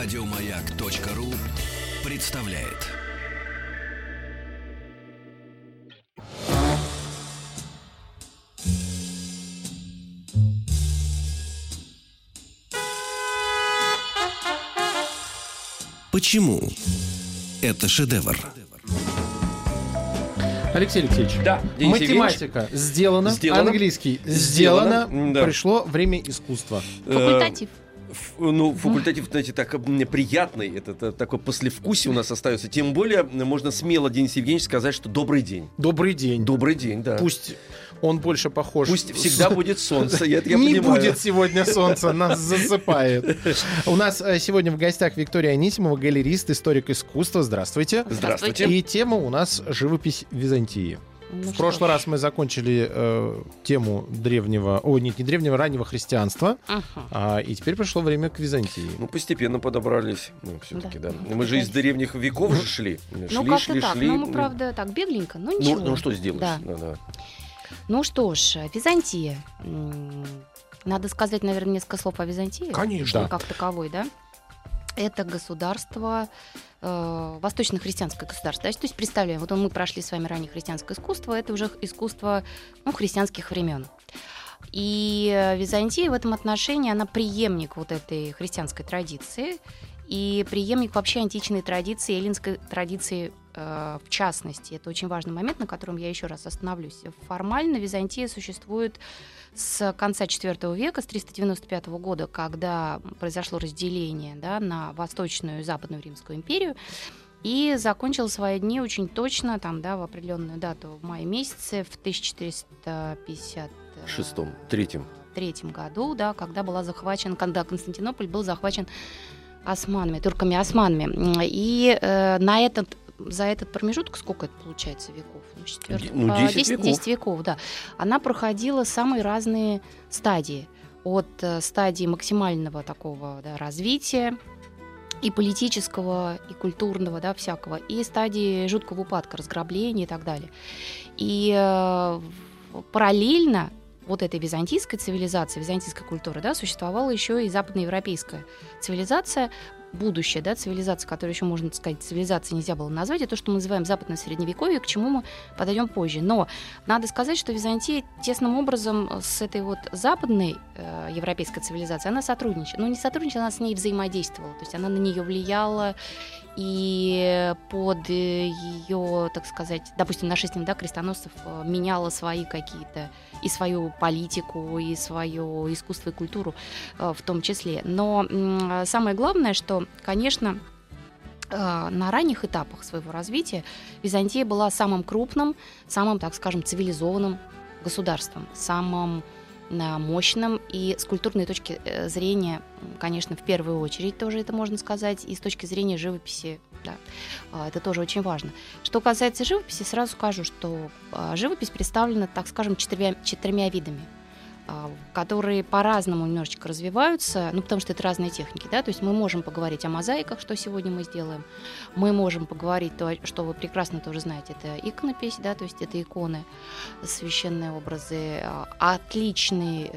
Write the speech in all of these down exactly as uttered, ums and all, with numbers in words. Радиомаяк.ру представляет. Почему это шедевр? Алексей Алексеевич, да, математика сделана, сделано, английский сделано, сделано да. Пришло время искусства. Факультатив. Ну, факультатив, знаете, так приятный, это, это такое послевкусие у нас остается. Тем более, можно смело, Денис Евгеньевич, сказать, что добрый день. Добрый день. Добрый день, да. Пусть он больше похож. Пусть всегда будет солнце, я это понимаю. Не будет сегодня солнца, нас засыпает. У нас сегодня в гостях Виктория Анисимова, галерист, историк искусства. Здравствуйте. Здравствуйте. И тема у нас «Живопись Византии». В прошлый раз мы закончили э, тему древнего, о, нет, не древнего, раннего христианства, ага. э, и теперь пришло время к Византии. Ну, постепенно подобрались, ну, все-таки, да. да. Мы же из древних веков же шли, шли, ну, как-то шли, так. шли. Ну, мы, правда, так, бегленько, но ничего. Ну, ну что сделаешь? Да. Да, да. Ну что ж, Византия. Надо сказать, наверное, несколько слов о Византии. Конечно. Как таковой, да? Это государство, э, восточно-христианское государство. То есть представляем, вот мы прошли с вами ранее христианское искусство, это уже искусство ну, христианских времен. И Византия в этом отношении, она преемник вот этой христианской традиции и преемник вообще античной традиции, эллинской традиции э, в частности. Это очень важный момент, на котором я еще раз остановлюсь. Формально Византия существует с конца четвёртого века, с триста девяносто пятого года, когда произошло разделение да, на Восточную и Западную Римскую империю, и закончил свои дни очень точно, там, да, в определенную дату, в мае месяце, в тысяча четыреста пятьдесят третьем году, да, когда, была захвачен, когда Константинополь был захвачен османами, турками-османами. И э, на этот за этот промежуток, сколько это получается веков? Ну, десять, десять веков. десять веков, да. Она проходила самые разные стадии. От стадии максимального такого да, развития и политического, и культурного, да, всякого, и стадии жуткого упадка, разграбления и так далее. И э, параллельно вот этой византийской цивилизации, византийской культуры, да, существовала еще и западноевропейская цивилизация, будущее, да, цивилизация, которую еще, можно сказать, цивилизацией нельзя было назвать, это то, что мы называем западное средневековье, к чему мы подойдем позже. Но надо сказать, что Византия тесным образом с этой вот западной э, европейской цивилизацией, она сотрудничала. Ну, не сотрудничала, она с ней взаимодействовала, то есть она на нее влияла и под ее, так сказать, допустим, нашествием, да, крестоносцев меняла свои какие-то, и свою политику, и свое искусство и культуру э, в том числе. Но э, самое главное, что конечно, на ранних этапах своего развития Византия была самым крупным, самым, так скажем, цивилизованным государством, самым мощным и с культурной точки зрения, конечно, в первую очередь тоже это можно сказать, и с точки зрения живописи, да, это тоже очень важно. Что касается живописи, сразу скажу, что живопись представлена, так скажем, четырьмя, четырьмя видами, которые по-разному немножечко развиваются, ну, потому что это разные техники, да, то есть мы можем поговорить о мозаиках, что сегодня мы сделаем, мы можем поговорить то, что вы прекрасно тоже знаете, это иконопись, да, то есть это иконы, священные образы, отличный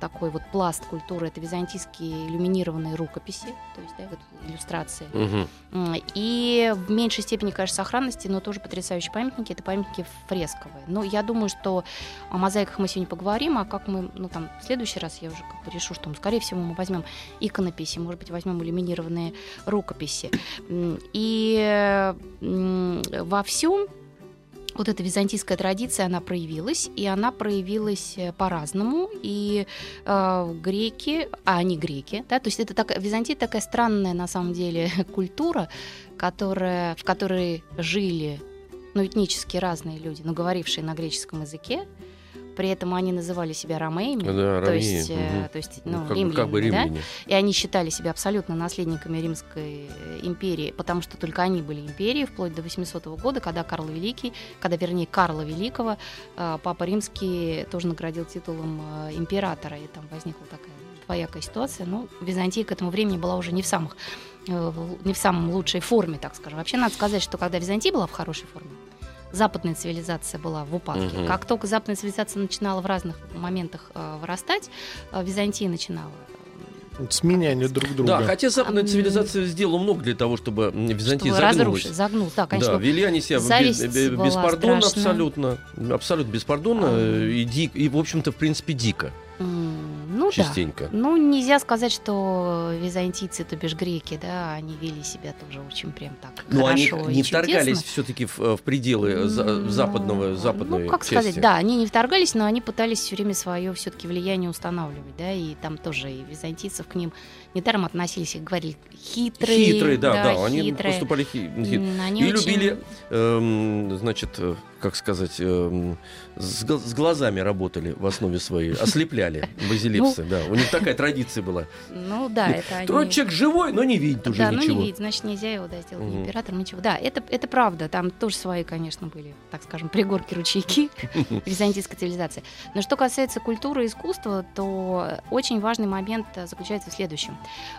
такой вот пласт культуры, это византийские иллюминированные рукописи, то есть, да, вот иллюстрации. Угу. И в меньшей степени, конечно, сохранности, но тоже потрясающие памятники, это памятники фресковые. Но я думаю, что о мозаиках мы сегодня поговорим, а как мы, ну там, в следующий раз я уже как бы решу, что, скорее всего, мы возьмем иконописи, может быть, возьмем иллюминированные рукописи. И во всем вот эта византийская традиция, она проявилась, и она проявилась по-разному, и э, греки, а они греки, да, то есть это так, Византия такая странная, на самом деле, культура, которая, в которой жили, ну, этнически разные люди, но говорившие на греческом языке, при этом они называли себя ромеями, да, то, есть, угу. то есть ну, ну, как, римлянами, как бы римляне. Да? И они считали себя абсолютно наследниками Римской империи, потому что только они были империей вплоть до восьмисотого года, когда Карл Великий, когда, вернее, Карла Великого, Папа Римский тоже наградил титулом императора, и там возникла такая двоякая ситуация. Но Византия к этому времени была уже не в самых, не в самом лучшей форме, так скажем. Вообще надо сказать, что когда Византия была в хорошей форме, западная цивилизация была в упадке. Uh-huh. Как только западная цивилизация начинала в разных моментах э, вырастать, э, Византия начинала сменяне друг друга. Да, хотя западная цивилизация сделала много для того, чтобы Византия чтобы загнулась. Загнул, да, конечно. Да, вели они себя беспардонно абсолютно, абсолютно беспардонно а... и, дик, и, в общем-то, в принципе, дико. Ну, частенько. Да. Ну, нельзя сказать, что византийцы, то бишь греки, да, они вели себя тоже очень прям так Но хорошо они не чудесно. Вторгались все-таки в, в пределы ну, западного, западной ну, как части. Сказать, да, они не вторгались, но они пытались все время свое все-таки влияние устанавливать, да, и там тоже и византийцев к ним недаром относились, их говорили хитрые. Хитрые, да, да, да хитрые. Они поступали хитрые. Хит... И очень... любили, эм, значит, как сказать, эм, с, с глазами работали в основе своей, ослепляли базилипсы. Ну, да, у них такая традиция была. Ну да, это Трое они... человек живой, но не видит уже да, ничего. Да, ну не видит, значит, нельзя его да, сделать угу. императором, ничего. Да, это, это правда, там тоже свои, конечно, были, так скажем, пригорки, ручейки византийской цивилизации. Но что касается культуры и искусства, то очень важный момент заключается в следующем.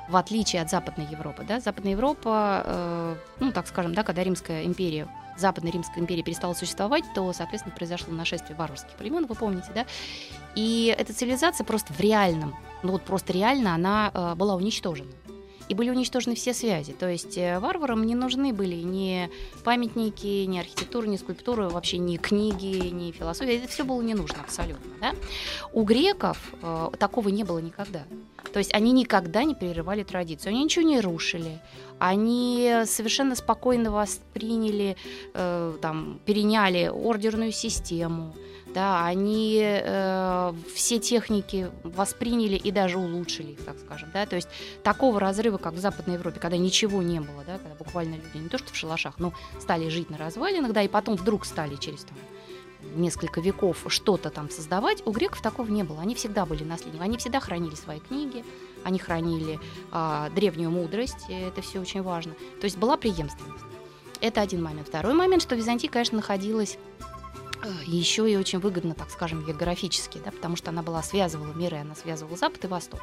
В отличие от Западной Европы, да, Западная Европа, э, ну так скажем, да, когда Римская империя, Западная Римская империя перестала существовать, то, соответственно, произошло нашествие варварских племен, вы помните, да? И эта цивилизация просто в реальном, ну вот просто реально она э, была уничтожена. И были уничтожены все связи. То есть э, варварам не нужны были ни памятники, ни архитектура, ни скульптура, вообще ни книги, ни философия. Это все было не нужно абсолютно. Да? У греков э, такого не было никогда. То есть они никогда не прерывали традицию, они ничего не рушили. Они совершенно спокойно восприняли, э, там, переняли ордерную систему. Да, они э, все техники восприняли и даже улучшили их, так скажем. Да? То есть такого разрыва, как в Западной Европе, когда ничего не было, да? Когда буквально люди не то что в шалашах, но стали жить на развалинах, да, и потом вдруг стали через там, несколько веков что-то там создавать, у греков такого не было. Они всегда были наследниками, они всегда хранили свои книги, они хранили э, древнюю мудрость, это все очень важно. То есть была преемственность. Это один момент. Второй момент, что Византия, конечно, находилась... еще и очень выгодно, так скажем, географически, да, потому что она была связывала миры, она связывала Запад и Восток.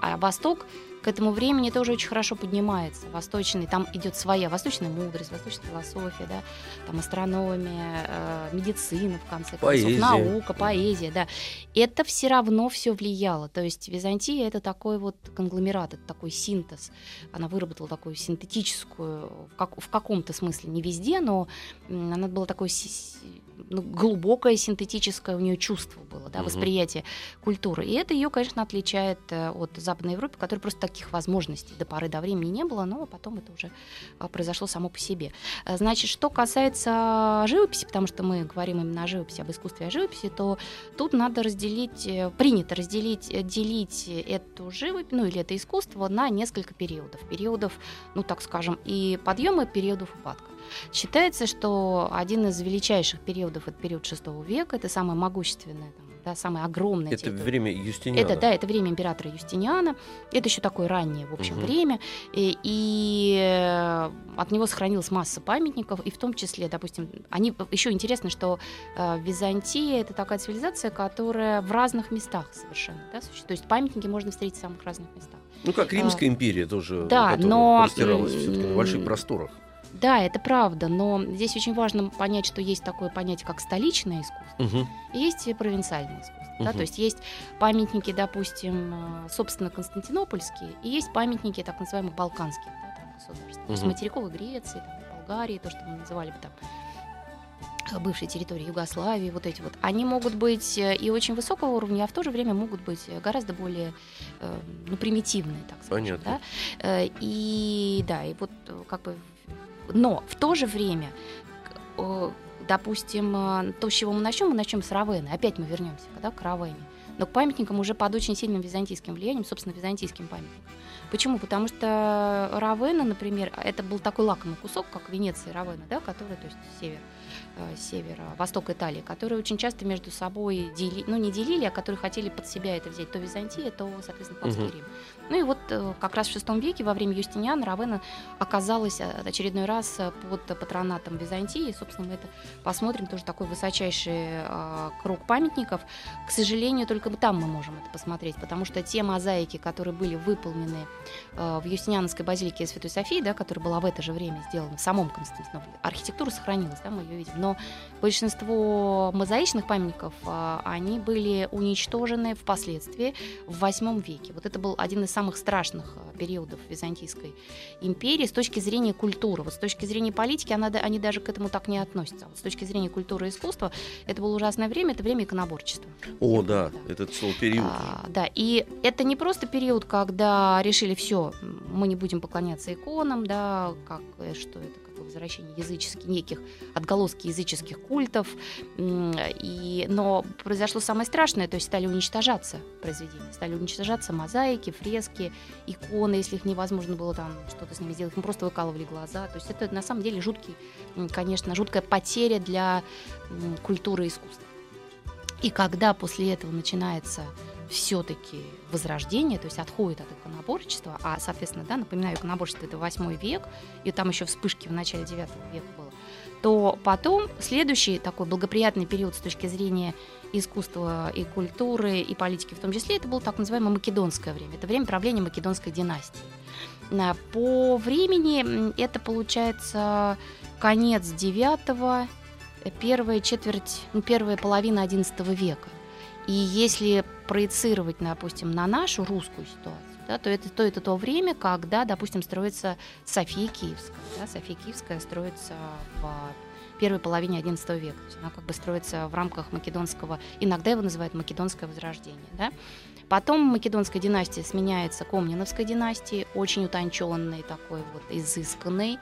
А Восток к этому времени тоже очень хорошо поднимается. Восточный, там идет своя восточная мудрость, восточная философия, да, там астрономия, э, медицина, в конце концов, наука, поэзия, да. Это все равно все влияло. То есть Византия это такой вот конгломерат, это такой синтез. Она выработала такую синтетическую, в, как, в каком-то смысле, не везде, но она была такой... Ну, глубокое синтетическое у нее чувство было, да, восприятие угу. культуры. И это ее, конечно, отличает от Западной Европы, в которой просто таких возможностей до поры до времени не было, но потом это уже произошло само по себе. Значит, что касается живописи, потому что мы говорим именно о живописи, об искусстве о живописи, то тут надо разделить, принято разделить, делить эту живопись, ну или это искусство на несколько периодов. Периодов, ну так скажем, и подъема, и периодов упадка. Считается, что один из величайших периодов — это период шестого века, это самое могущественное, да, самое огромное. Это территория. Время Юстиниана. Это, да, это время императора Юстиниана. Это еще такое раннее, в общем, угу. время. И, и от него сохранилась масса памятников, и в том числе, допустим, они... Еще интересно, что Византия — это такая цивилизация, которая в разных местах совершенно, да, существует. То есть памятники можно встретить в самых разных местах. Ну, как Римская империя тоже, да, которая но... простиралась все-таки на больших просторах. Да, это правда, но здесь очень важно понять, что есть такое понятие, как столичное искусство, угу. и есть провинциальное искусство. Угу. Да, то есть есть памятники, допустим, собственно, константинопольские, и есть памятники так называемых балканских, да, там, государств. Угу. То есть материковой Греции, там, Болгарии, то, что мы называли бы там... бывшей территории Югославии, вот эти вот, они могут быть и очень высокого уровня, а в то же время могут быть гораздо более ну, примитивные, так сказать. Да? И да, и вот как бы... Но в то же время, допустим, то, с чего мы начнем, мы начнем с Равенны. Опять мы вернемся, да, к Равенне. Но к памятникам уже под очень сильным византийским влиянием, собственно, византийским памятникам. Почему? Потому что Равенна, например, это был такой лакомый кусок, как Венеция и Равенна, да, который, то есть север, э, северо-восток Италии, которые очень часто между собой делили, ну не делили, а которые хотели под себя это взять, то Византия, то, соответственно, Папский угу. Рим. Ну и вот э, как раз в шестом веке, во время Юстиниана, Равенна оказалась очередной раз под патронатом Византии, и, собственно, мы это посмотрим, тоже такой высочайший э, круг памятников. К сожалению, только там мы можем это посмотреть, потому что те мозаики, которые были выполнены в Юстинианской базилике Святой Софии, да, которая была в это же время сделана в самом Константинополе, архитектура сохранилась, да, мы ее видим. Но большинство мозаичных памятников, они были уничтожены впоследствии в восьмом веке. Вот это был один из самых страшных периодов Византийской империи с точки зрения культуры. Вот с точки зрения политики она, они даже к этому так не относятся. Вот с точки зрения культуры и искусства это было ужасное время, это время иконоборчества. О, да, да. этот целый период. А, да, и это не просто период, когда решили, все, мы не будем поклоняться иконам, да, как, что это, как возвращение языческих, неких отголоски языческих культов. И, но произошло самое страшное, то есть стали уничтожаться произведения, стали уничтожаться мозаики, фрески, иконы, если их невозможно было там что-то с ними сделать, им просто выкалывали глаза. То есть это на самом деле жуткий, конечно, жуткая потеря для культуры и искусства. И когда после этого начинается все-таки возрождение, то есть отходит от иконоборчества, а, соответственно, да, напоминаю, иконоборчество — это восьмой век, и там еще вспышки в начале девятого века было, то потом следующий такой благоприятный период с точки зрения искусства и культуры, и политики в том числе, это было так называемое македонское время. Это время правления македонской династии. По времени это, получается, конец девятого, первая четверть, ну, первая половина одиннадцатого века. И если проецировать, допустим, на нашу русскую ситуацию, да, то, это, то это то время, когда, допустим, строится София Киевская. Да, София Киевская строится в первой половине одиннадцатого века. То есть она как бы строится в рамках македонского, иногда его называют македонское возрождение. Да. Потом македонская династия сменяется Комниновской династией, очень утонченной, такой вот изысканной.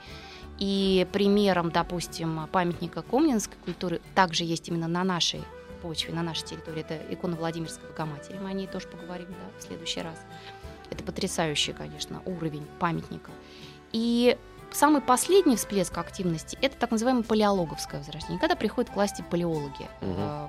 И примером, допустим, памятника комнинской культуры также есть именно на нашей почве, на нашей территории. Это икона Владимирской Богоматери, мы о ней тоже поговорим, да, в следующий раз. Это потрясающий, конечно, уровень памятника. И самый последний всплеск активности – это так называемое палеологовское возрождение, когда приходят к власти палеологи, угу. э,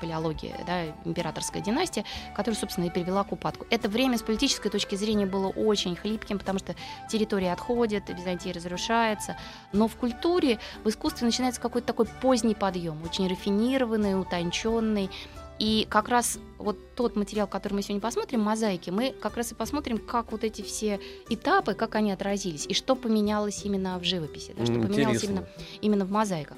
палеологи, да, императорская династия, которая, собственно, и привела к упадку. Это время с политической точки зрения было очень хлипким, потому что территория отходит, Византия разрушается, но в культуре, в искусстве начинается какой-то такой поздний подъем, очень рафинированный, утонченный. И как раз вот тот материал, который мы сегодня посмотрим, мозаики, мы как раз и посмотрим, как вот эти все этапы, как они отразились, и что поменялось именно в живописи, да, что Интересно. поменялось именно, именно в мозаиках.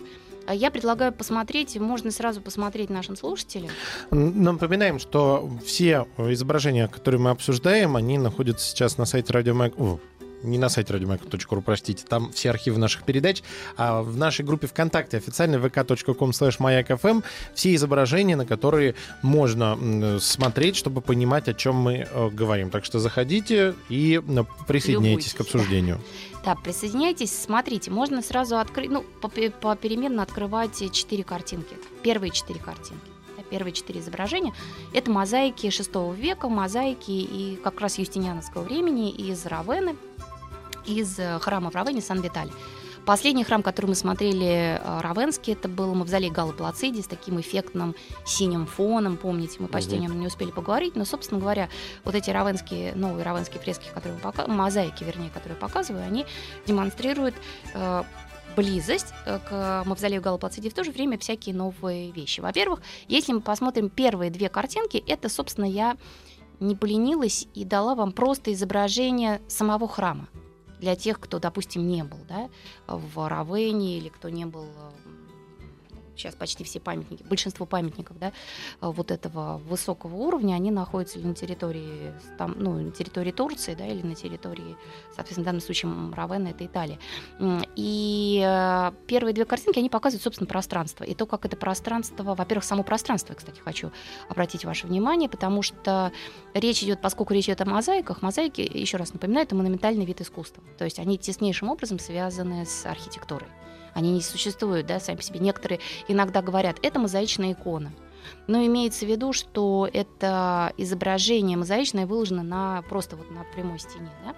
Я предлагаю посмотреть, можно сразу посмотреть нашим слушателям. Напоминаем, что все изображения, которые мы обсуждаем, они находятся сейчас на сайте радиомаяк точка ру. Не на сайте радиомаяк точка ру, простите, там все архивы наших передач, а в нашей группе ВКонтакте официально вэ ка точка ком слэш маяк эф эм все изображения, на которые можно смотреть, чтобы понимать, о чем мы говорим. Так что заходите и присоединяйтесь Любуйтесь. к обсуждению. Да, присоединяйтесь, смотрите. Можно сразу открыть, ну, попеременно открывать четыре картинки. Первые четыре картинки. Первые четыре изображения – это мозаики шестого века, мозаики и как раз юстиниановского времени из Равенны, из храма в Равенне Сан-Витале. Последний храм, который мы смотрели, равенский, это был Мавзолей Галла-Плациди с таким эффектным синим фоном. Помните, мы почти угу. о нем не успели поговорить, но, собственно говоря, вот эти равенские, новые равенские фрески, которые пока... мозаики, вернее, которые показываю, они демонстрируют э, близость к Мавзолею Галла-Плациди, в то же время всякие новые вещи. Во-первых, если мы посмотрим первые две картинки, это, собственно, я не поленилась и дала вам просто изображение самого храма для тех, кто, допустим, не был, да, в Равенне или кто не был... Сейчас почти все памятники, большинство памятников, да, вот этого высокого уровня, они находятся на территории, там, ну, на территории Турции, да, или на территории, соответственно, в данном случае Равенна, это Италия. И первые две картинки, они показывают, собственно, пространство. И то, как это пространство, во-первых, само пространство, я, кстати, хочу обратить ваше внимание, потому что речь идет, поскольку речь идет о мозаиках, мозаики, еще раз напоминаю, это монументальный вид искусства. То есть они теснейшим образом связаны с архитектурой. Они не существуют, да, сами по себе. Некоторые иногда говорят, это мозаичная икона. Но имеется в виду, что это изображение мозаичное выложено на, просто вот на прямой стене. Да?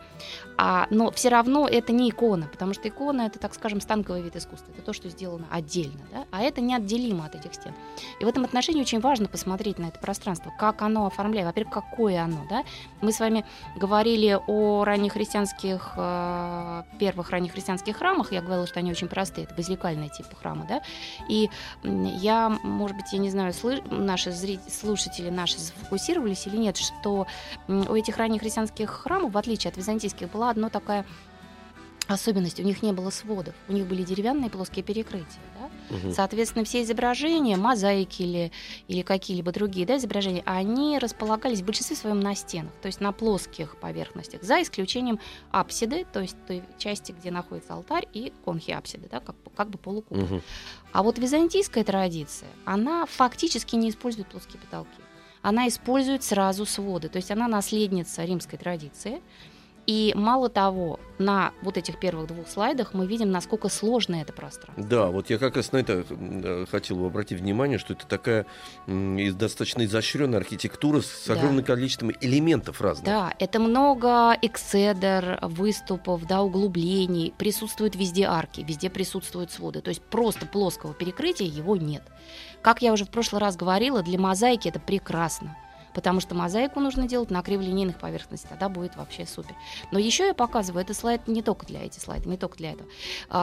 А, но все равно это не икона, потому что икона – это, так скажем, станковый вид искусства. Это то, что сделано отдельно, да? А это неотделимо от этих стен. И в этом отношении очень важно посмотреть на это пространство, как оно оформляет, во-первых, какое оно. Да? Мы с вами говорили о раннехристианских, э, первых раннехристианских храмах. Я говорила, что они очень простые, это базиликальные типы храма. Да? И я, может быть, я не знаю, слышала, наши слушатели наши сфокусировались или нет, что у этих раннехристианских храмов, в отличие от византийских, была одна такая особенность, у них не было сводов, у них были деревянные плоские перекрытия. Да? Угу. Соответственно, все изображения, мозаики или, или какие-либо другие, да, изображения, они располагались в большинстве своем на стенах, то есть на плоских поверхностях, за исключением апсиды, то есть той части, где находится алтарь, и конхиапсиды, да, как, как бы полукупол. Угу. А вот византийская традиция, она фактически не использует плоские потолки. Она использует сразу своды, то есть она наследница римской традиции. И мало того, на вот этих первых двух слайдах мы видим, насколько сложно это пространство. Да, вот я как раз на это хотел обратить внимание, что это такая достаточно изощренная архитектура с огромным, да, количеством элементов разных. Да, это много экседер, выступов, да, углублений. Присутствуют везде арки, везде присутствуют своды. То есть просто плоского перекрытия его нет. Как я уже в прошлый раз говорила, для мозаики это прекрасно. Потому что мозаику нужно делать на криволинейных поверхностях, тогда будет вообще супер. Но еще я показываю, это слайд не только для этих слайдов, не только для этого.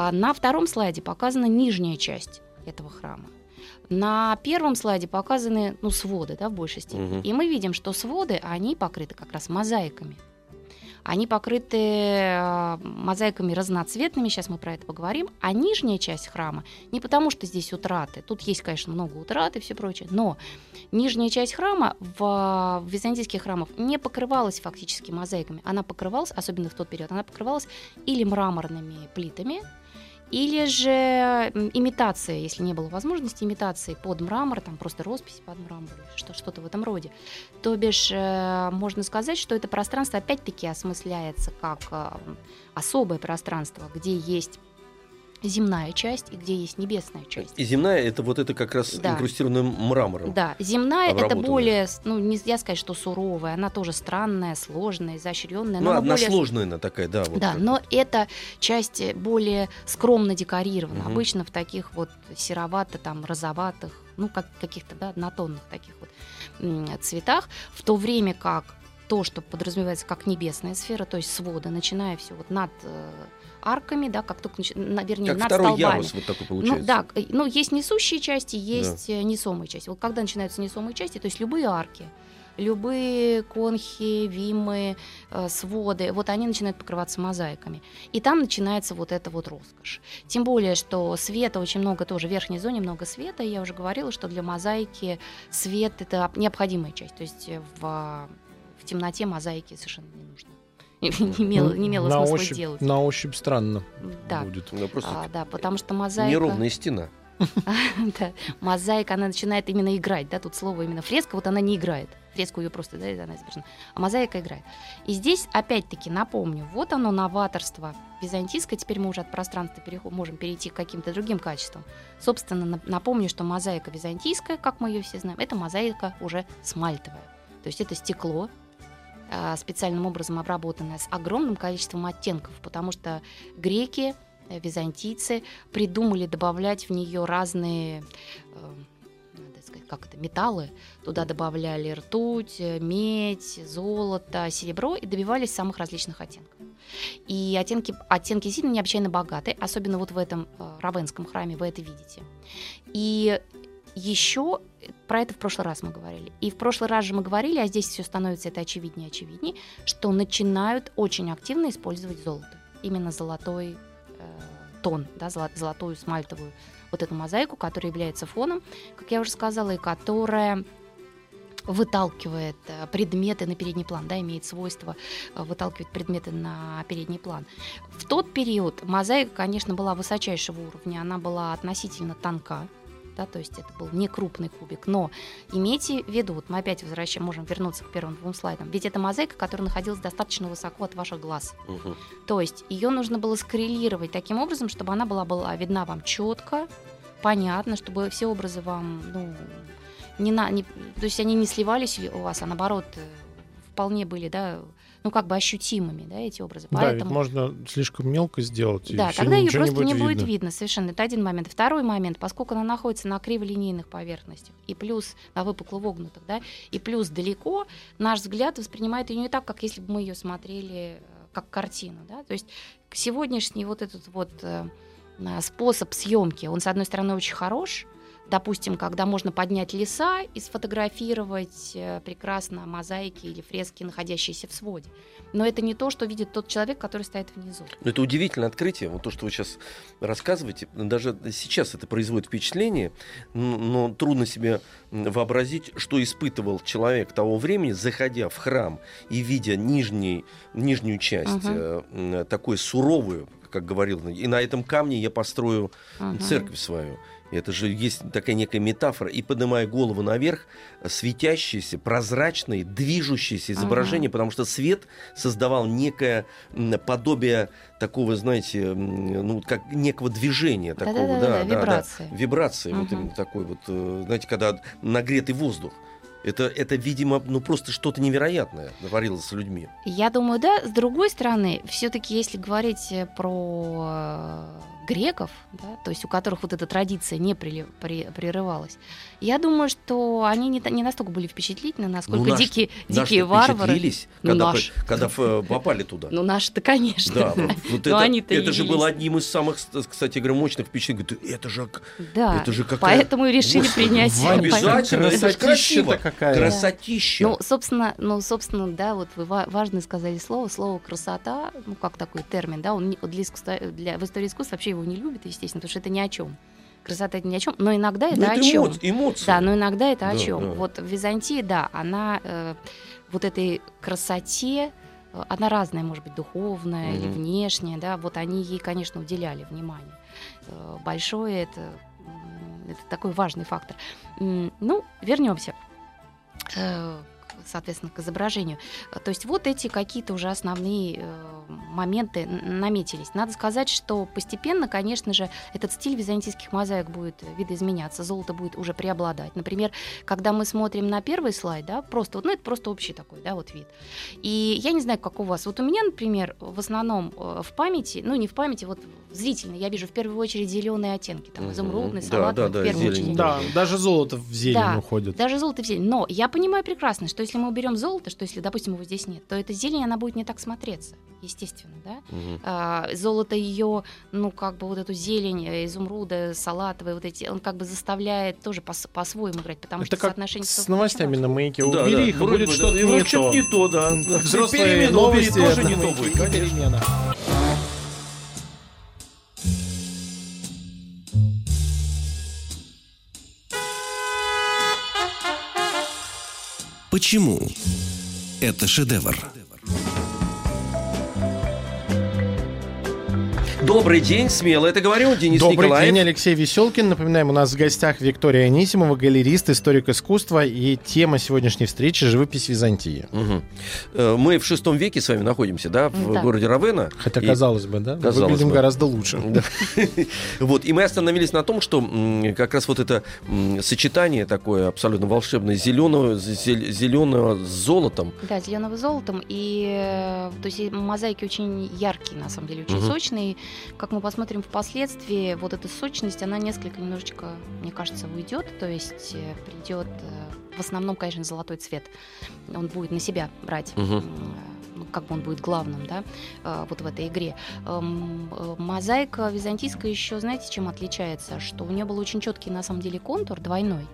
На втором слайде показана нижняя часть этого храма. На первом слайде показаны, ну, своды, да, в большей степени. Угу. И мы видим, что своды, они покрыты как раз мозаиками. Они покрыты мозаиками разноцветными, сейчас мы про это поговорим. А нижняя часть храма, не потому что здесь утраты, тут есть, конечно, много утрат и все прочее, но нижняя часть храма в, в византийских храмах не покрывалась фактически мозаиками. Она покрывалась, особенно в тот период, она покрывалась или мраморными плитами, или же имитация, если не было возможности, имитации под мрамор, там просто росписи под мрамор, что-то в этом роде. То бишь, можно сказать, что это пространство опять-таки осмысляется как особое пространство, где есть земная часть и где есть небесная часть. И земная — это вот это как раз, да, инкрустированным мрамором. Да, земная — это более, ну, нельзя сказать, что суровая, она тоже странная, сложная, изощренная. Ну, односложная более... она такая, да. Вот да, но вот эта часть более скромно декорирована. Угу. Обычно в таких вот серовато, там, розоватых, ну, как, каких-то, да, однотонных таких вот цветах, в то время как то, что подразумевается как небесная сфера, то есть своды, начиная все вот над арками, да, как только, вернее, как над столбами. Как второй ярус вот такой получается. Ну, да, ну, есть несущие части, есть, да, несомые части. Вот когда начинаются несомые части, то есть любые арки, любые конхи, вимы, своды, вот они начинают покрываться мозаиками. И там начинается вот эта вот роскошь. Тем более, что света очень много тоже, в верхней зоне много света, и я уже говорила, что для мозаики свет — это необходимая часть, то есть в... в темноте мозаики совершенно не нужно. Не имело, не имело смысла ощупь, делать. На ощупь странно, да, будет. А, да, потому что мозаика... Неровная стена. Да, мозаика, она начинает именно играть, да, тут слово именно фреска, вот она не играет. Фреску ее просто, да, она изображена. А мозаика играет. И здесь, опять-таки, напомню, вот оно, новаторство византийское, теперь мы уже от пространства переход, можем перейти к каким-то другим качествам. Собственно, напомню, что мозаика византийская, как мы ее все знаем, это мозаика уже смальтовая. То есть это стекло, специальным образом обработанная, с огромным количеством оттенков, потому что греки, византийцы придумали добавлять в нее разные, надо сказать, как это, металлы. Туда добавляли ртуть, медь, золото, серебро и добивались самых различных оттенков. И оттенки, оттенки сильно необычайно богаты, особенно вот в этом Равенском храме вы это видите. И еще про это в прошлый раз мы говорили. И в прошлый раз же мы говорили, а здесь все становится это очевиднее и очевиднее, что начинают очень активно использовать золото. Именно золотой э, тон, да, золотую смальтовую вот эту мозаику, которая является фоном, как я уже сказала, и которая выталкивает предметы на передний план, да, имеет свойство выталкивать предметы на передний план. В тот период мозаика, конечно, была высочайшего уровня, она была относительно тонка. Да, то есть это был не крупный кубик. Но имейте в виду, вот мы опять возвращаем, можем вернуться к первым двум слайдам. Ведь это мозаика, которая находилась достаточно высоко от ваших глаз. Угу. То есть ее нужно было скоррелировать таким образом, чтобы она была, была видна вам четко, понятно, чтобы все образы вам, ну, не на, не, то есть они не сливались у вас, а наоборот, вполне были, да, ну, как бы ощутимыми, да, эти образы. Да, поэтому... ведь можно слишком мелко сделать. И да, тогда ее просто не, не будет видно совершенно. Это один момент. Второй момент, поскольку она находится на криволинейных поверхностях, и плюс на выпукло вогнутых, да, и плюс далеко, наш взгляд воспринимает ее не так, как если бы мы ее смотрели как картину, да. То есть сегодняшний вот этот вот способ съемки, он, с одной стороны, очень хорош, Допустим, когда можно поднять леса и сфотографировать прекрасно мозаики или фрески, находящиеся в своде. Но это не то, что видит тот человек, который стоит внизу. Это удивительное открытие. Вот то, что вы сейчас рассказываете, даже сейчас это производит впечатление, но трудно себе вообразить, что испытывал человек того времени, заходя в храм и видя нижний, нижнюю часть, угу. такой суровую, как говорил, и на этом камне я построю угу. церковь свою. Это же есть такая некая метафора. И поднимая голову наверх, светящееся, прозрачное, движущееся изображение, uh-huh. потому что свет создавал некое подобие такого, знаете, ну, как некого движения, такого, да, да, вибрации. Да, да, вибрации, uh-huh. вот именно такой вот, знаете, когда нагретый воздух. Это, это, видимо, ну просто что-то невероятное творилось с людьми. Я думаю, да. С другой стороны, все-таки, если говорить про греков, да, то есть у которых вот эта традиция не при, при, прерывалась, я думаю, что они не, не настолько были впечатлительны, насколько ну, наш, дикие, дикие варвары. Впечатлились, ну, когда, наш. когда попали туда. Ну наши-то, конечно. Да, да. Вот это, это, это же было одним из самых, кстати, мощных впечатлений. Это же, да, это же какая... Поэтому и решили Господи, принять... Обязательно, это красиво. Какая? Красотища. Да. Ну, собственно, ну, собственно, да, вот вы важно сказали слово, слово красота, ну, как такой термин, да, он для искусства, для, в истории искусства вообще его не любят, естественно, потому что это ни о чем. Красота — это ни о чем, но иногда это, это о чем. Эмо- эмоции. Да, но иногда это да, о чем. Да. Вот в Византии, да, она э, вот этой красоте, она разная, может быть, духовная mm-hmm. или внешняя, да, вот они ей, конечно, уделяли внимание. Э, большое это, это такой важный фактор. Ну, вернемся. Соответственно, к изображению. То есть вот эти какие-то уже основные моменты наметились. Надо сказать, что постепенно, конечно же, этот стиль византийских мозаик будет видоизменяться, золото будет уже преобладать. Например, когда мы смотрим на первый слайд, да, просто, ну это просто общий такой, да, вот вид. И я не знаю, как у вас. Вот у меня, например, в основном в памяти, ну не в памяти, вот зрительно, я вижу в первую очередь зеленые оттенки, там изумрудный, салатовый, да, да, в первую зелень. очередь. Да, даже золото в зелень да, уходит. даже золото в зелень. Но я понимаю прекрасно, что если мы уберем золото, что если, допустим, его здесь нет, то эта зелень, она будет не так смотреться, естественно, да. Угу. А, золото ее, ну, как бы вот эту зелень, изумруда, салатовые, вот эти, он как бы заставляет тоже по- по-своему играть, потому это что соотношение... с новостями на «Маяке». Да, убери да, их, вроде будет что-то не то. не то, да. Взрослые новости тоже не то будет, конечно. Почему это шедевр? Добрый день, смело это говорю, Денис Добрый Николаев. Добрый день, Алексей Веселкин. Напоминаем, у нас в гостях Виктория Анисимова, галерист, историк искусства. И тема сегодняшней встречи — живопись Византии. Угу. Мы в шестом веке с вами находимся, да, в да. городе Равенна. Хотя, и... казалось бы, да, казалось выглядим бы. гораздо лучше. Вот, и мы остановились на том, что как раз вот это сочетание такое абсолютно волшебное зеленого с золотом. Да, зеленого с золотом. И мозаики очень яркие, на самом деле, очень сочные. Как мы посмотрим впоследствии, вот эта сочность, она несколько немножечко, мне кажется, уйдет, то есть придет в основном, конечно, золотой цвет. Он будет на себя брать, угу. как бы он будет главным, да, вот в этой игре. Мозаика византийская еще, знаете, чем отличается? Что у нее был очень четкий, на самом деле, контур двойной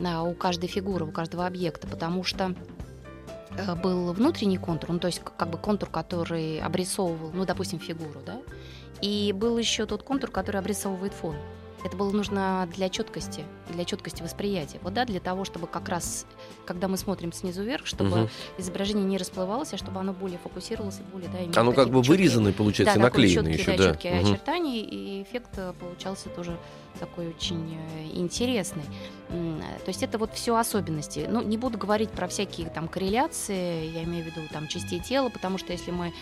у каждой фигуры, у каждого объекта, потому что был внутренний контур, ну, то есть как бы контур, который обрисовывал, ну, допустим, фигуру, да, и был еще тот контур, который обрисовывает фон. Это было нужно для четкости, для четкости восприятия, вот, да, для того, чтобы как раз, когда мы смотрим снизу вверх, чтобы угу. изображение не расплывалось, а чтобы оно более фокусировалось и более, да, оно как бы четкие, вырезанное получается, да, наклеенное еще, да, да, четкие угу. очертания, и эффект получался тоже такой очень интересный. То есть это вот все особенности. Ну, не буду говорить про всякие там корреляции, я имею в виду там частей тела, потому что если мы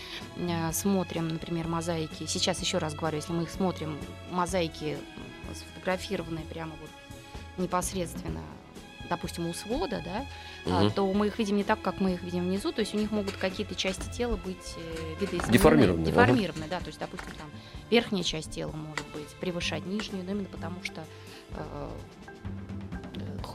смотрим, например, мозаики, сейчас еще раз говорю, если мы их смотрим, мозаики сфотографированные прямо вот непосредственно, допустим, у свода, да, угу. то мы их видим не так, как мы их видим внизу, то есть у них могут какие-то части тела быть видоизменены, деформированы, деформированы ага. да, то есть, допустим, там верхняя часть тела может быть превышать нижнюю, но именно потому что э,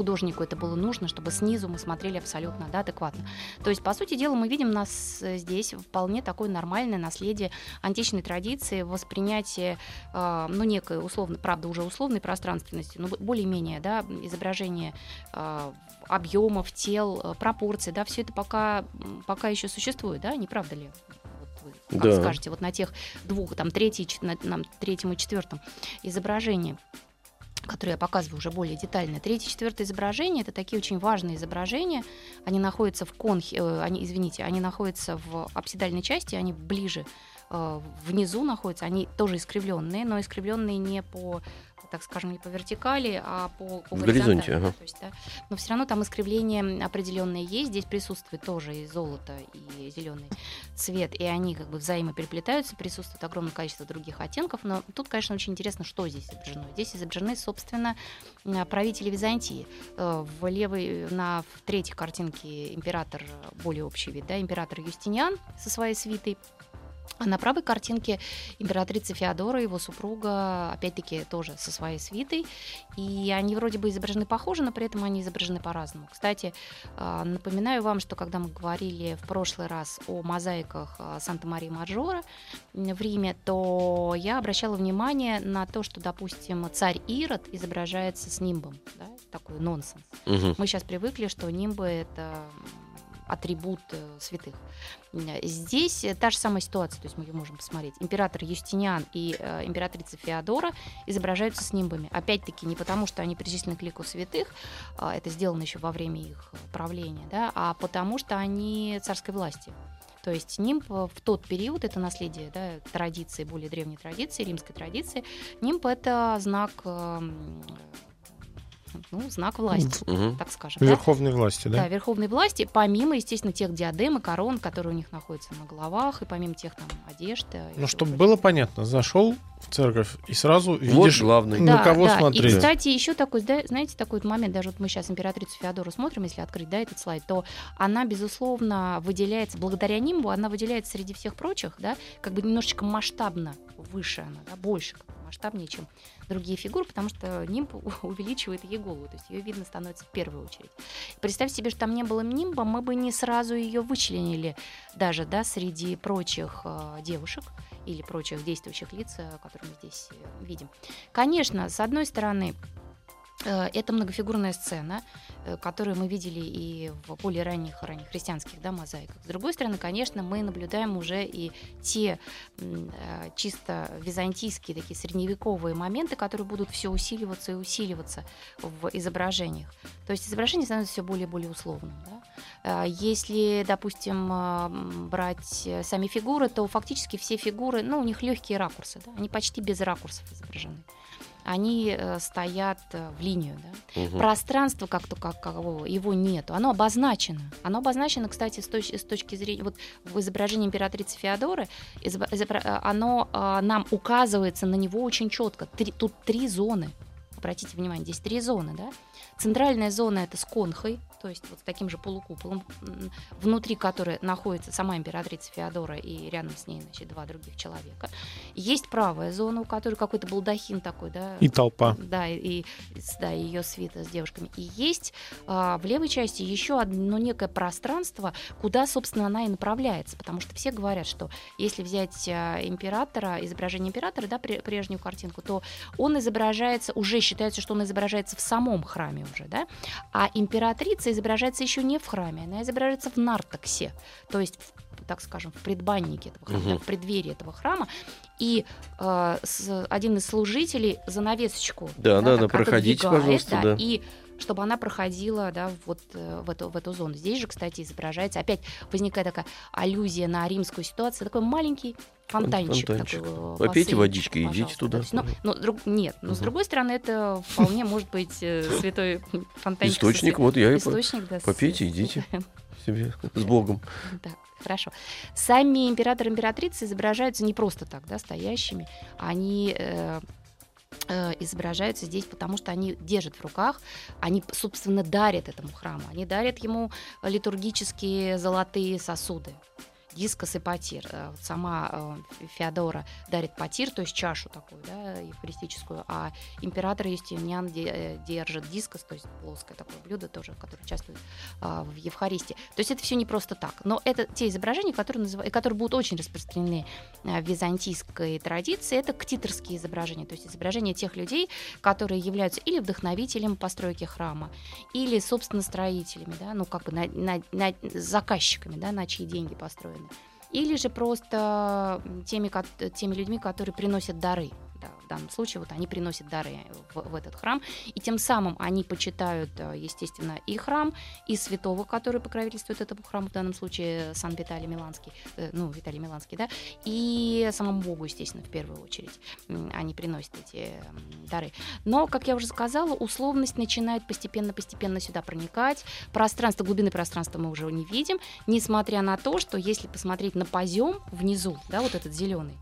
художнику это было нужно, чтобы снизу мы смотрели абсолютно, да, адекватно. То есть, по сути дела, мы видим нас здесь вполне такое нормальное наследие античной традиции, воспринятие, э, ну, некой, условно, правда, уже условной пространственности, но более-менее, да, изображение э, объемов, тел, пропорций, да, все это пока, пока еще существует, да, не правда ли? Как да. скажете, вот на тех двух, там, третий, на, на третьем и четвертом изображении, которые я показываю уже более детально. Третье и четвертое изображение — это такие очень важные изображения. Они находятся в конхе, они, извините, они находятся в апсидальной части, они ближе э, внизу находятся, они тоже искривленные, но искривленные не по, так скажем, не по вертикали, а по, по горизонте. Ага. То есть, да. Но все равно там искривления определенные есть. Здесь присутствует тоже и золото, и зеленый цвет, и они как бы взаимопереплетаются. Присутствует огромное количество других оттенков. Но тут, конечно, очень интересно, что здесь изображено. Здесь изображены, собственно, правители Византии. В левой, на в третьей картинке император, более общий вид, да, император Юстиниан со своей свитой. А на правой картинке императрица Феодора, его супруга, опять-таки тоже со своей свитой. И они вроде бы изображены похоже, но при этом они изображены по-разному. Кстати, напоминаю вам, что когда мы говорили в прошлый раз о мозаиках Санта-Марии-Маджоре в Риме, то я обращала внимание на то, что, допустим, царь Ирод изображается с нимбом. Да? Такой нонсенс. Угу. Мы сейчас привыкли, что нимбы — это атрибут святых. Здесь та же самая ситуация, то есть мы ее можем посмотреть. Император Юстиниан и э, императрица Феодора изображаются с нимбами. Опять-таки не потому, что они причислены к лику святых, э, это сделано еще во время их правления, да, а потому что они царской власти. То есть нимб в тот период, это наследие, да, традиции, более древней традиции, римской традиции, нимб — это знак... Э, Ну, знак власти, угу. так скажем. Верховной да? власти, да? Да, верховной власти, помимо, естественно, тех диадем и корон, которые у них находятся на головах, и помимо тех там одежд. Ну, чтобы было понятно, зашел в церковь и сразу вот видишь, главный. на да, кого да. смотреть. И, кстати, еще такой, да, знаете, такой момент, даже вот мы сейчас императрицу Феодору смотрим, если открыть, да, этот слайд, то она, безусловно, выделяется, благодаря нимбу, она выделяется среди всех прочих, да, как бы немножечко масштабно выше она, да, больше, масштабнее, чем другие фигуры, потому что нимб увеличивает ее голову, то есть ее видно становится в первую очередь. Представь себе, что там не было нимба, мы бы не сразу ее вычленили даже, да, среди прочих э, девушек или прочих действующих лиц, которые мы здесь э, видим. Конечно, с одной стороны, это многофигурная сцена, которую мы видели и в более ранних, ранних христианских, да, мозаиках. С другой стороны, конечно, мы наблюдаем уже и те чисто византийские, такие средневековые моменты, которые будут все усиливаться и усиливаться в изображениях. То есть изображение становится все более и более условным. Да? Если, допустим, брать сами фигуры, то фактически все фигуры, ну, у них легкие ракурсы, да? Они почти без ракурсов изображены. Они стоят в линию. Да? Угу. Пространство как-то, как, как его нету. Оно обозначено. Оно обозначено, кстати, с, точ- с точки зрения... Вот в изображении императрицы Феодоры изоб- изобра- оно а, нам указывается на него очень четко. Три, тут три зоны. Обратите внимание, здесь три зоны. Да? Центральная зона — это с конхой, то есть вот с таким же полукуполом, внутри которой находится сама императрица Феодора и рядом с ней, значит, два других человека. Есть правая зона, у которой какой-то балдахин такой, да. И толпа. Да, и, да, и ее свита с девушками. И есть а, в левой части еще одно некое пространство, куда, собственно, она и направляется, потому что все говорят, что если взять императора, изображение императора, да, прежнюю картинку, то он изображается, уже считается, что он изображается в самом храме уже, да, а императрица изображается еще не в храме, она изображается в нартоксе, то есть, в, так скажем, в предбаннике этого храма, угу. в преддверии этого храма. И э, с, один из служителей занавесочку, да, да, да, проходите, пожалуйста, да, да. и чтобы она проходила, да, вот в эту, в эту зону. Здесь же, кстати, изображается, опять возникает такая аллюзия на римскую ситуацию, такой маленький фонтанчик. фонтанчик. Такой, попейте водички, идите туда. Да. Но, но, друг, нет, но угу. с другой стороны, это вполне может быть святой фонтанчик. Источник, вот я и попейте, идите себе с Богом. Да. Хорошо. Сами император и императрицы изображаются не просто так, да, стоящими. Они э, э, изображаются здесь, потому что они держат в руках, они, собственно, дарят этому храму, они дарят ему литургические золотые сосуды. дискос и потир. Сама Феодора дарит потир, то есть чашу такую, да, евхаристическую, а император Юстиниан держит дискос, то есть плоское такое блюдо тоже, которое участвует в Евхаристии. То есть это все не просто так. Но это те изображения, которые, называют, которые будут очень распространены в византийской традиции, это ктиторские изображения, то есть изображения тех людей, которые являются или вдохновителем постройки храма, или, собственно, строителями, да, ну, как бы на, на, на, заказчиками, да, на чьи деньги построены, или же просто теми, теми людьми, которые приносят дары. Да, в данном случае вот они приносят дары в, в этот храм, и тем самым они почитают, естественно, и храм, и святого, который покровительствует этому храму, в данном случае Сан-Виталий Миланский, э, ну, Виталий Миланский, да, и самому Богу, естественно, в первую очередь они приносят эти дары. Но, как я уже сказала, условность начинает постепенно-постепенно сюда проникать, пространство, глубины пространства мы уже не видим, несмотря на то, что если посмотреть на позем внизу, да, вот этот зеленый,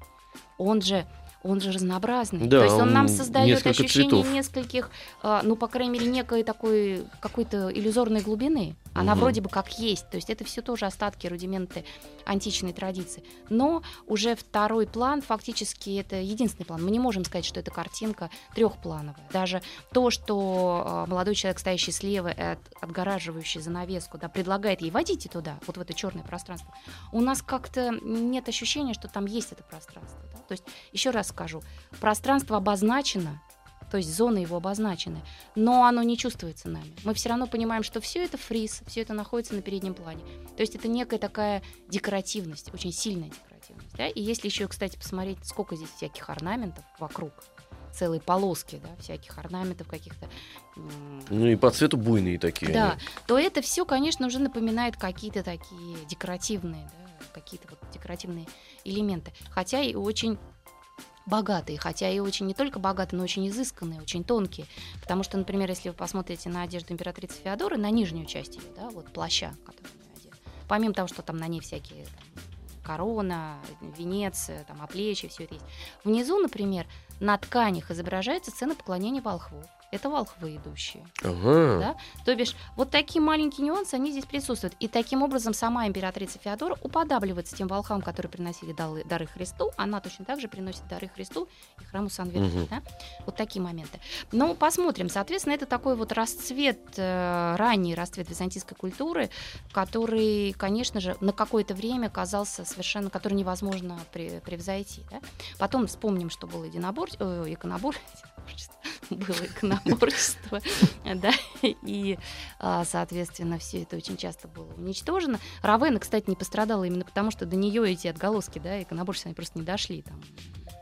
он же... Он же разнообразный, да, то есть он, он нам создает ощущение цветов. Нескольких, ну, по крайней мере, некой такой какой-то иллюзорной глубины. Она угу. вроде бы как есть, то есть это все тоже остатки, рудименты античной традиции. Но уже второй план, фактически, это единственный план. Мы не можем сказать, что это картинка трехплановая. Даже то, что молодой человек, стоящий слева, отгораживающий занавеску, да, предлагает ей «водите туда», вот в это черное пространство, у нас как-то нет ощущения, что там есть это пространство. Да? То есть, еще раз скажу, пространство обозначено, то есть зоны его обозначены, но оно не чувствуется нами. Мы все равно понимаем, что все это фриз, все это находится на переднем плане. То есть это некая такая декоративность, очень сильная декоративность. Да? И если еще, кстати, посмотреть, сколько здесь всяких орнаментов вокруг, целые полоски, да, всяких орнаментов каких-то. Ну и по цвету буйные такие. Да, они. То это все, конечно, уже напоминает какие-то такие декоративные, да, какие-то вот декоративные элементы. Хотя и очень... богатые, хотя и очень не только богатые, но очень изысканные, очень тонкие. Потому что, например, если вы посмотрите на одежду императрицы Феодоры, на нижнюю часть ее, да, вот плаща, который она одета, помимо того, что там на ней всякие там, корона, венец, там, оплечи, все это есть. Внизу, например, на тканях изображается сцена поклонения волхву. Это волхвы идущие. Ага. Да? То бишь, вот такие маленькие нюансы, они здесь присутствуют. И таким образом сама императрица Феодора уподабливается тем волхвам, которые приносили дары Христу. Она точно так же приносит дары Христу и храму Сан-Витале. Угу. Да? Вот такие моменты. Но посмотрим. Соответственно, это такой вот расцвет, ранний расцвет византийской культуры, который, конечно же, на какое-то время казался совершенно, который невозможно превзойти. Да? Потом вспомним, что было единоборчество, иконоборчество, было иконоборчество, Творчество, да, и, соответственно, все это очень часто было уничтожено. Равенна, кстати, не пострадала именно потому, что до нее эти отголоски, да, иконоборчества, они просто не дошли там.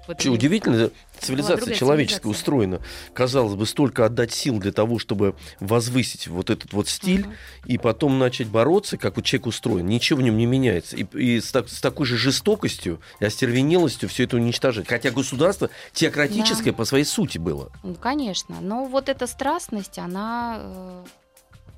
Вот что удивительно, цивилизация человеческая цивилизация. Устроена. Казалось бы, столько отдать сил для того, чтобы возвысить вот этот вот стиль, uh-huh. и потом начать бороться, как вот человек устроен. Ничего в нем не меняется. И, и с, так, с такой же жестокостью и остервенелостью все это уничтожать. Хотя государство теократическое да. по своей сути было. Ну, конечно. Но вот эта страстность, она...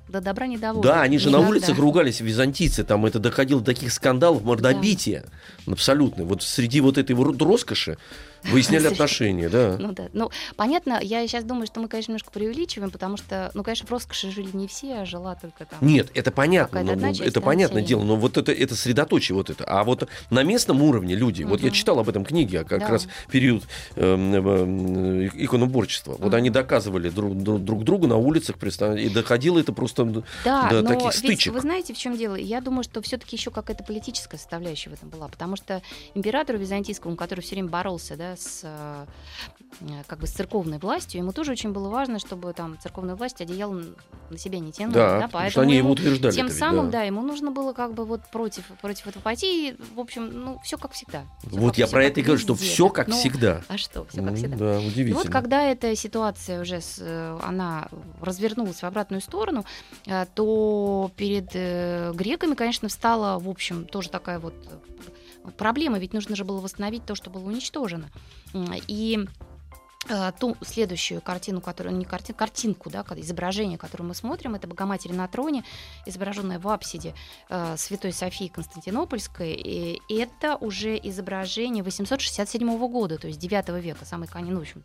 до добра не доводит. Да, они же не на надо. Улицах ругались, византийцы, там это доходило до таких скандалов, мордобития да. абсолютно. Вот среди вот этой роскоши выясняли отношения, да. Ну да, ну понятно, я сейчас думаю, что мы, конечно, немножко преувеличиваем, потому что, ну, конечно, в роскоши жили не все, а жила только там. Нет, это понятно, но, часть, это понятное дело, но вот это, это средоточие вот это. А вот на местном уровне люди, угу. вот я читал об этом книге, а как да. раз период э, э, э, иконоборчества, угу. вот они доказывали друг, друг, друг другу на улицах, и доходило это просто да, до но таких стычек. Ведь, вы знаете, в чем дело? Я думаю, что все-таки еще какая-то политическая составляющая в этом была, потому что императору византийскому, который все время боролся, да, с, как бы, с церковной властью, ему тоже очень было важно, чтобы там церковная власть одеяло на себя не тянула. Да, да, потому что они ему утверждали. Тем ведь, самым, да. да, ему нужно было как бы вот против, против этого пойти. И, в общем, ну, все как всегда. Всё вот как, я про это и говорю, что все как ну, всегда. А что, все как всегда. Да, удивительно. И вот когда эта ситуация уже, с, она развернулась в обратную сторону, то перед э, греками, конечно, встала, в общем, тоже такая вот проблема, ведь нужно же было восстановить то, что было уничтожено. И э, ту следующую картину, которую, не карти, картинку, да, изображение, которое мы смотрим, это Богоматерь на троне, изображенная в апсиде э, Святой Софии Константинопольской. И это уже изображение восемьсот шестьдесят седьмого года, то есть девятого века, самый конец, ну, в общем,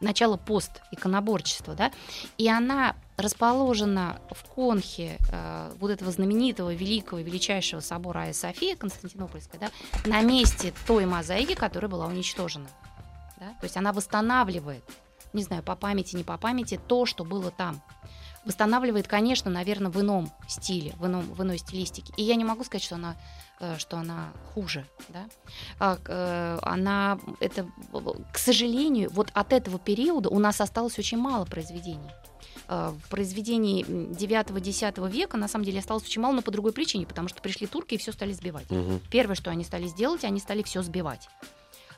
начало пост-иконоборчества. Да? И она расположена в конхе э, вот этого знаменитого, великого, величайшего собора Айя-София Константинопольской, да, на месте той мозаики, которая была уничтожена. Да? То есть она восстанавливает, не знаю, по памяти, не по памяти, то, что было там. Восстанавливает, конечно, наверное, в ином стиле, в, ином, в иной стилистике. И я не могу сказать, что она, что она хуже. Да? Она, это, к сожалению, вот от этого периода у нас осталось очень мало произведений. В произведении девятого-десятого века, на самом деле, осталось очень мало, но по другой причине, потому что пришли турки и все стали сбивать. Угу. Первое, что они стали делать, они стали все сбивать.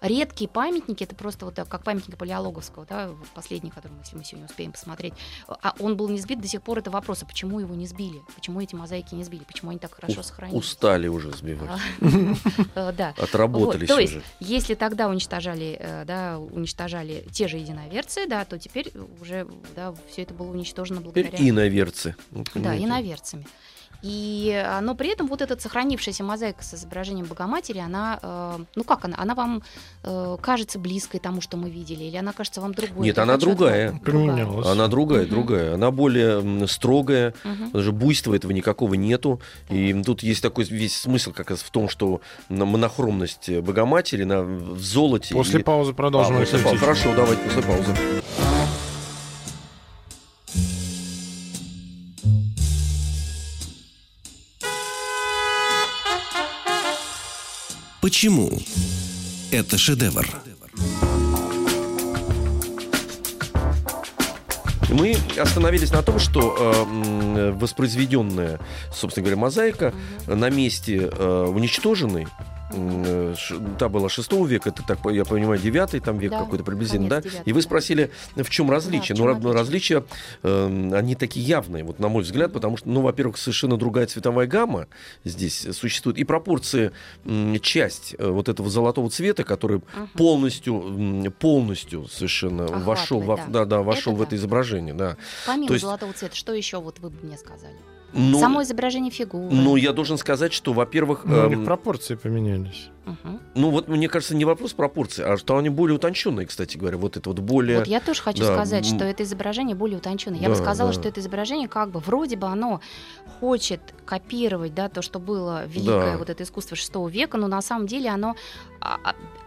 Редкие памятники, это просто вот как памятник Палеологовского, да, последний, который, если мы сегодня успеем посмотреть, а он был не сбит, до сих пор это вопрос, а почему его не сбили, почему эти мозаики не сбили, почему они так хорошо сохранились. Устали уже сбивать. Отработались уже. То есть, если тогда уничтожали те же единоверцы, то теперь уже все это было уничтожено благодаря... Теперь иноверцы. Да, иноверцами. И, но при этом вот эта сохранившаяся мозаика с изображением Богоматери, она, ну как она, она вам кажется близкой тому, что мы видели, или она кажется вам другой? Нет, она другая. другая. Она другая, угу. другая. Она более строгая, угу. даже буйства этого никакого нету. Да. И тут есть такой весь смысл как раз в том, что монохромность Богоматери на, в золоте. После и... паузы продолжим. А, после паузы. Хорошо, давайте после паузы. Почему это шедевр? Мы остановились на том, что э, воспроизведенная, собственно говоря, мозаика на месте э, уничтоженной, э, та была шестого века, это, так я понимаю, девятый там век, да, какой-то приблизительно, да? девятого, и вы спросили, в чем различие? Да, в чем ну, различия, э, они такие явные, вот на мой взгляд, потому что, ну, во-первых, совершенно другая цветовая гамма здесь существует, и пропорции, э, часть э, вот этого золотого цвета, который uh-huh. полностью, э, полностью совершенно Охватный, вошел, во, да. Да, да, вошел это в это да. изображение. Да. Помимо То есть... золотого цвета, что еще вот вы бы мне сказали? Но... Само изображение фигуры. Ну, я должен сказать, что, во-первых... Ну, эм... пропорции поменялись. Угу. Ну, вот, мне кажется, не вопрос пропорций, а что они более утонченные, кстати говоря. Вот это вот более... Вот я тоже хочу да. сказать, что это изображение более утонченное. Я да, бы сказала, да. что это изображение как бы, вроде бы оно хочет копировать, да, то, что было великое, да. вот это искусство шестого века, но на самом деле оно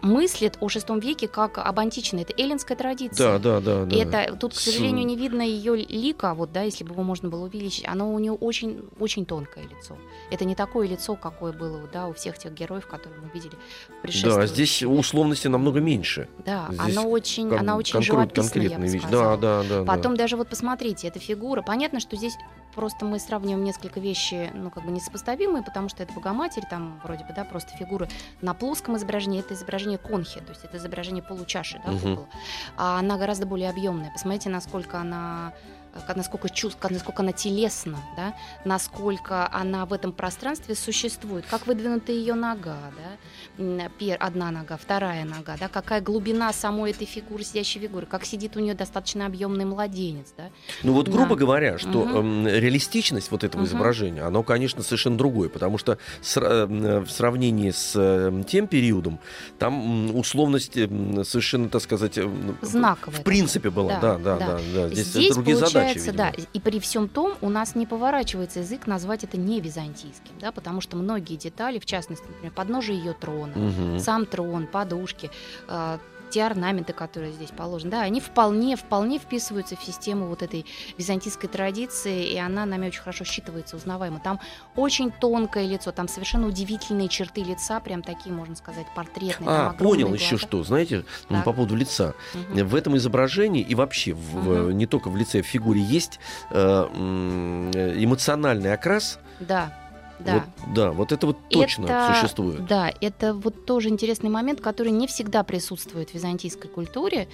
мыслит о шестом веке как об античной. Это эллинская традиция. Да, да, да. Это, да. Тут, к сожалению, не видно ее лика, вот, да, если бы его можно было увеличить. Оно у нее очень Очень, очень тонкое лицо. Это не такое лицо, какое было да, у всех тех героев, которые мы видели в предшествии. Да, здесь условности намного меньше. Да, здесь она очень, кон- она очень живописная, я бы сказала. Да, да, да, Потом да. даже вот посмотрите, эта фигура. Понятно, что здесь просто мы сравниваем несколько вещей, ну, как бы несопоставимые, потому что это Богоматерь, там вроде бы, да, просто фигура на плоском изображении, это изображение конхи, то есть это изображение получаши, да, угу. а она гораздо более объемная. Посмотрите, насколько она... насколько чувств, насколько она телесна, да? Насколько она в этом пространстве существует, как выдвинута ее нога, да? Одна нога, вторая нога, да? Какая глубина самой этой фигуры, сидящей фигуры, как сидит у нее достаточно объемный младенец. Да? Ну вот, грубо да. говоря, что угу. реалистичность вот этого угу. изображения, оно, конечно, совершенно другое, потому что с, в сравнении с тем периодом, там условность совершенно, так сказать, знаковая, в принципе была. Да, да, да. да, да. Здесь, Здесь другие задачи. Да, и при всем том у нас не поворачивается язык назвать это не византийским, да, потому что многие детали, в частности, например, подножие ее трона, угу. сам трон, подушки, э, те орнаменты, которые здесь положены, да, они вполне, вполне вписываются в систему вот этой византийской традиции, и она нами очень хорошо считывается, узнаваема. Там очень тонкое лицо, там совершенно удивительные черты лица, прям такие, можно сказать, портретные. А, понял глаза. Еще что, знаете, так. по поводу лица. Угу. В этом изображении и вообще в, угу. не только в лице, в фигуре есть эмоциональный окрас. Да. Да. Вот, да, вот это вот точно это, существует. Да, это вот тоже интересный момент, который не всегда присутствует в византийской культуре,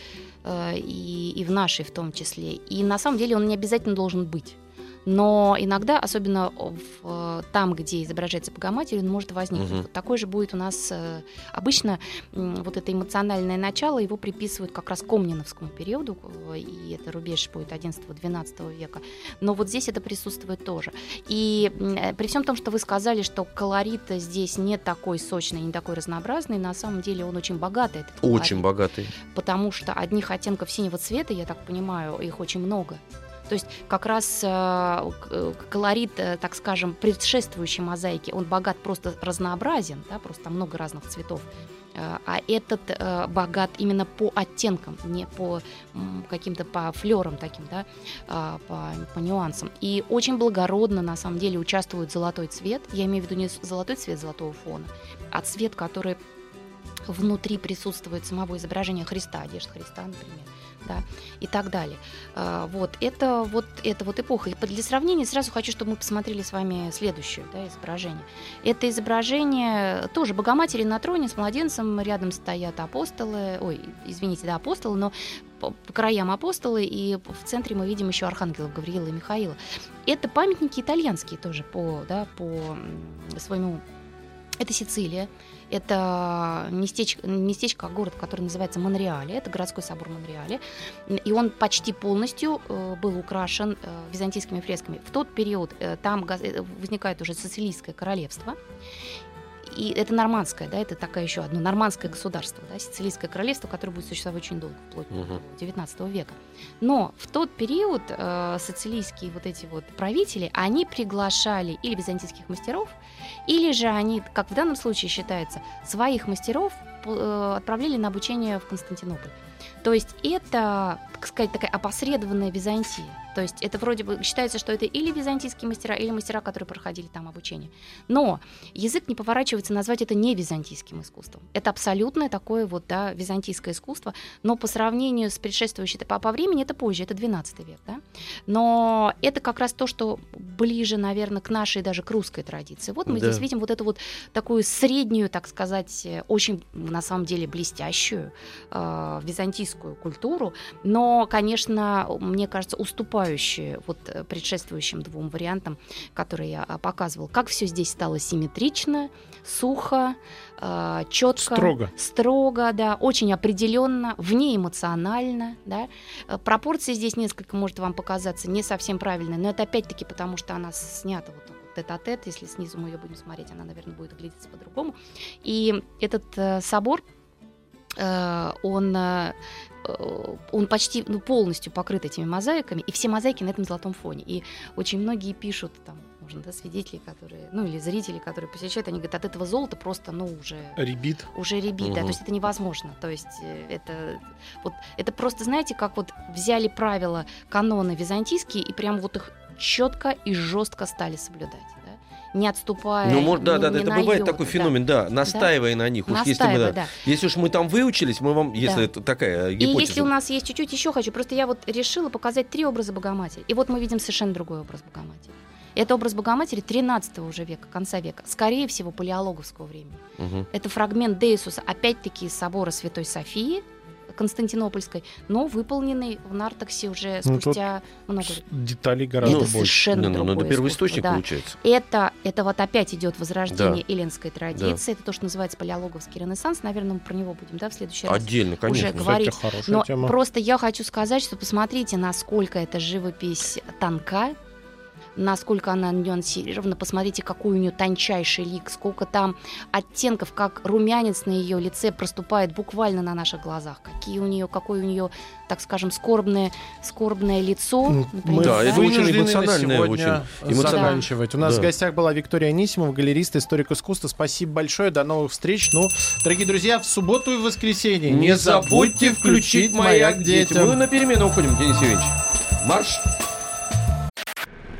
э, и, и в нашей в том числе. И на самом деле он не обязательно должен быть. Но иногда, особенно в, там, где изображается Богоматерь, он может возникнуть. Угу. Вот такой же будет у нас обычно вот это эмоциональное начало, его приписывают как раз к комниновскому периоду, и это рубеж будет одиннадцатого-двенадцатого века. Но вот здесь это присутствует тоже. И при всем том, что вы сказали, что колорит здесь не такой сочный, не такой разнообразный, на самом деле он очень богатый. Этот колорит, очень богатый. Потому что одних оттенков синего цвета, я так понимаю, их очень много. То есть как раз колорит, так скажем, предшествующей мозаики, он богат, просто разнообразен, да, просто много разных цветов. А этот богат именно по оттенкам, не по каким-то по флерам таким, да, по, по нюансам. И очень благородно на самом деле участвует золотой цвет. Я имею в виду не золотой цвет золотого фона, а цвет, который внутри присутствует самого изображения Христа, одежда Христа, например, да, и так далее. Вот это вот, это вот эпоха. И для сравнения сразу хочу, чтобы мы посмотрели с вами следующее, да, изображение. Это изображение тоже Богоматери на троне с младенцем, рядом стоят апостолы, ой, извините, да, апостолы, но по краям апостолы, и в центре мы видим еще архангелов Гавриила и Михаила. Это памятники итальянские тоже по, да, по своему. Это Сицилия, это местечко, местечко, город, который называется Монреале, это городской собор Монреале, и он почти полностью был украшен византийскими фресками. В тот период там возникает уже Сицилийское королевство, и это нормандское, да, это такая еще одно нормандское государство, да, Сицилийское королевство, которое будет существовать очень долго, вплоть до девятнадцатого века. Но в тот период э, сицилийские вот эти вот правители, они приглашали или византийских мастеров, или же они, как в данном случае считается, своих мастеров э, отправляли на обучение в Константинополь. То есть это, так сказать, такая опосредованная Византия. То есть это вроде бы считается, что это или византийские мастера, или мастера, которые проходили там обучение. Но язык не поворачивается назвать это не византийским искусством. Это абсолютное такое вот, да, византийское искусство, но по сравнению с предшествующей по, по времени это позже, это двенадцатый век. Да? Но это как раз то, что ближе, наверное, к нашей даже к русской традиции. Вот мы да. здесь видим вот эту вот такую среднюю, так сказать, очень на самом деле блестящую э, византийскую культуру, но, конечно, мне кажется, уступает вот предшествующим двум вариантам, которые я показывал, как все здесь стало симметрично, сухо, четко, строго, строго, да, очень определенно, внеэмоционально, да. Пропорции здесь несколько может вам показаться не совсем правильной, но это опять-таки потому, что она снята вот тет-а-тет, если снизу мы ее будем смотреть, она, наверное, будет выглядеть по-другому. И этот собор, он он почти, ну, полностью покрыт этими мозаиками, и все мозаики на этом золотом фоне. И очень многие пишут, там, можно, да, свидетели, которые, ну, или зрители, которые посещают, они говорят, от этого золота просто, ну, уже... Ребит. Уже ребит, угу. да, то есть это невозможно. То есть это, вот, это просто, знаете, как вот взяли правила, каноны византийские, и прям вот их четко и жестко стали соблюдать. Не отступая. Ну, может, да, не, да, не это бывает йод, такой да. феномен, да, настаивая да. на них. Уж если, мы, да, да. если уж мы там выучились, мы вам, если да. это такая гипотеза. И если у нас есть чуть-чуть еще хочу, просто я вот решила показать три образа Богоматери. И вот мы видим совершенно другой образ Богоматери. Это образ Богоматери тринадцатого уже века, конца века, скорее всего, палеологовского времени. Угу. Это фрагмент Деисуса, опять-таки, из собора Святой Софии Константинопольской, но выполненный в нартексе уже спустя ну, много лет. Деталей гораздо это больше. Совершенно ну, другое. Ну, первоисточник да. получается. Это, это вот опять идет возрождение да. эллинской традиции. Да. Это то, что называется палеологовский ренессанс. Наверное, мы про него будем, да, в следующий раз отдельно, конечно, уже говорить. Но тема. Просто я хочу сказать, что посмотрите, насколько эта живопись тонка, насколько она нюансирована, посмотрите, какой у нее тончайший лик, сколько там оттенков, как румянец на ее лице проступает буквально на наших глазах, какие у нее, какое у нее, так скажем, скорбное, скорбное лицо. Например, да, да, это очень эмоциональное, очень эмоциональное. У нас да. в гостях была Виктория Анисимова, галерист, историк искусства. Спасибо большое, до новых встреч. Ну, дорогие друзья, в субботу и в воскресенье не, не забудьте включить «Маяк детям». Мы на перемену уходим, Денис Евгеньевич. Марш!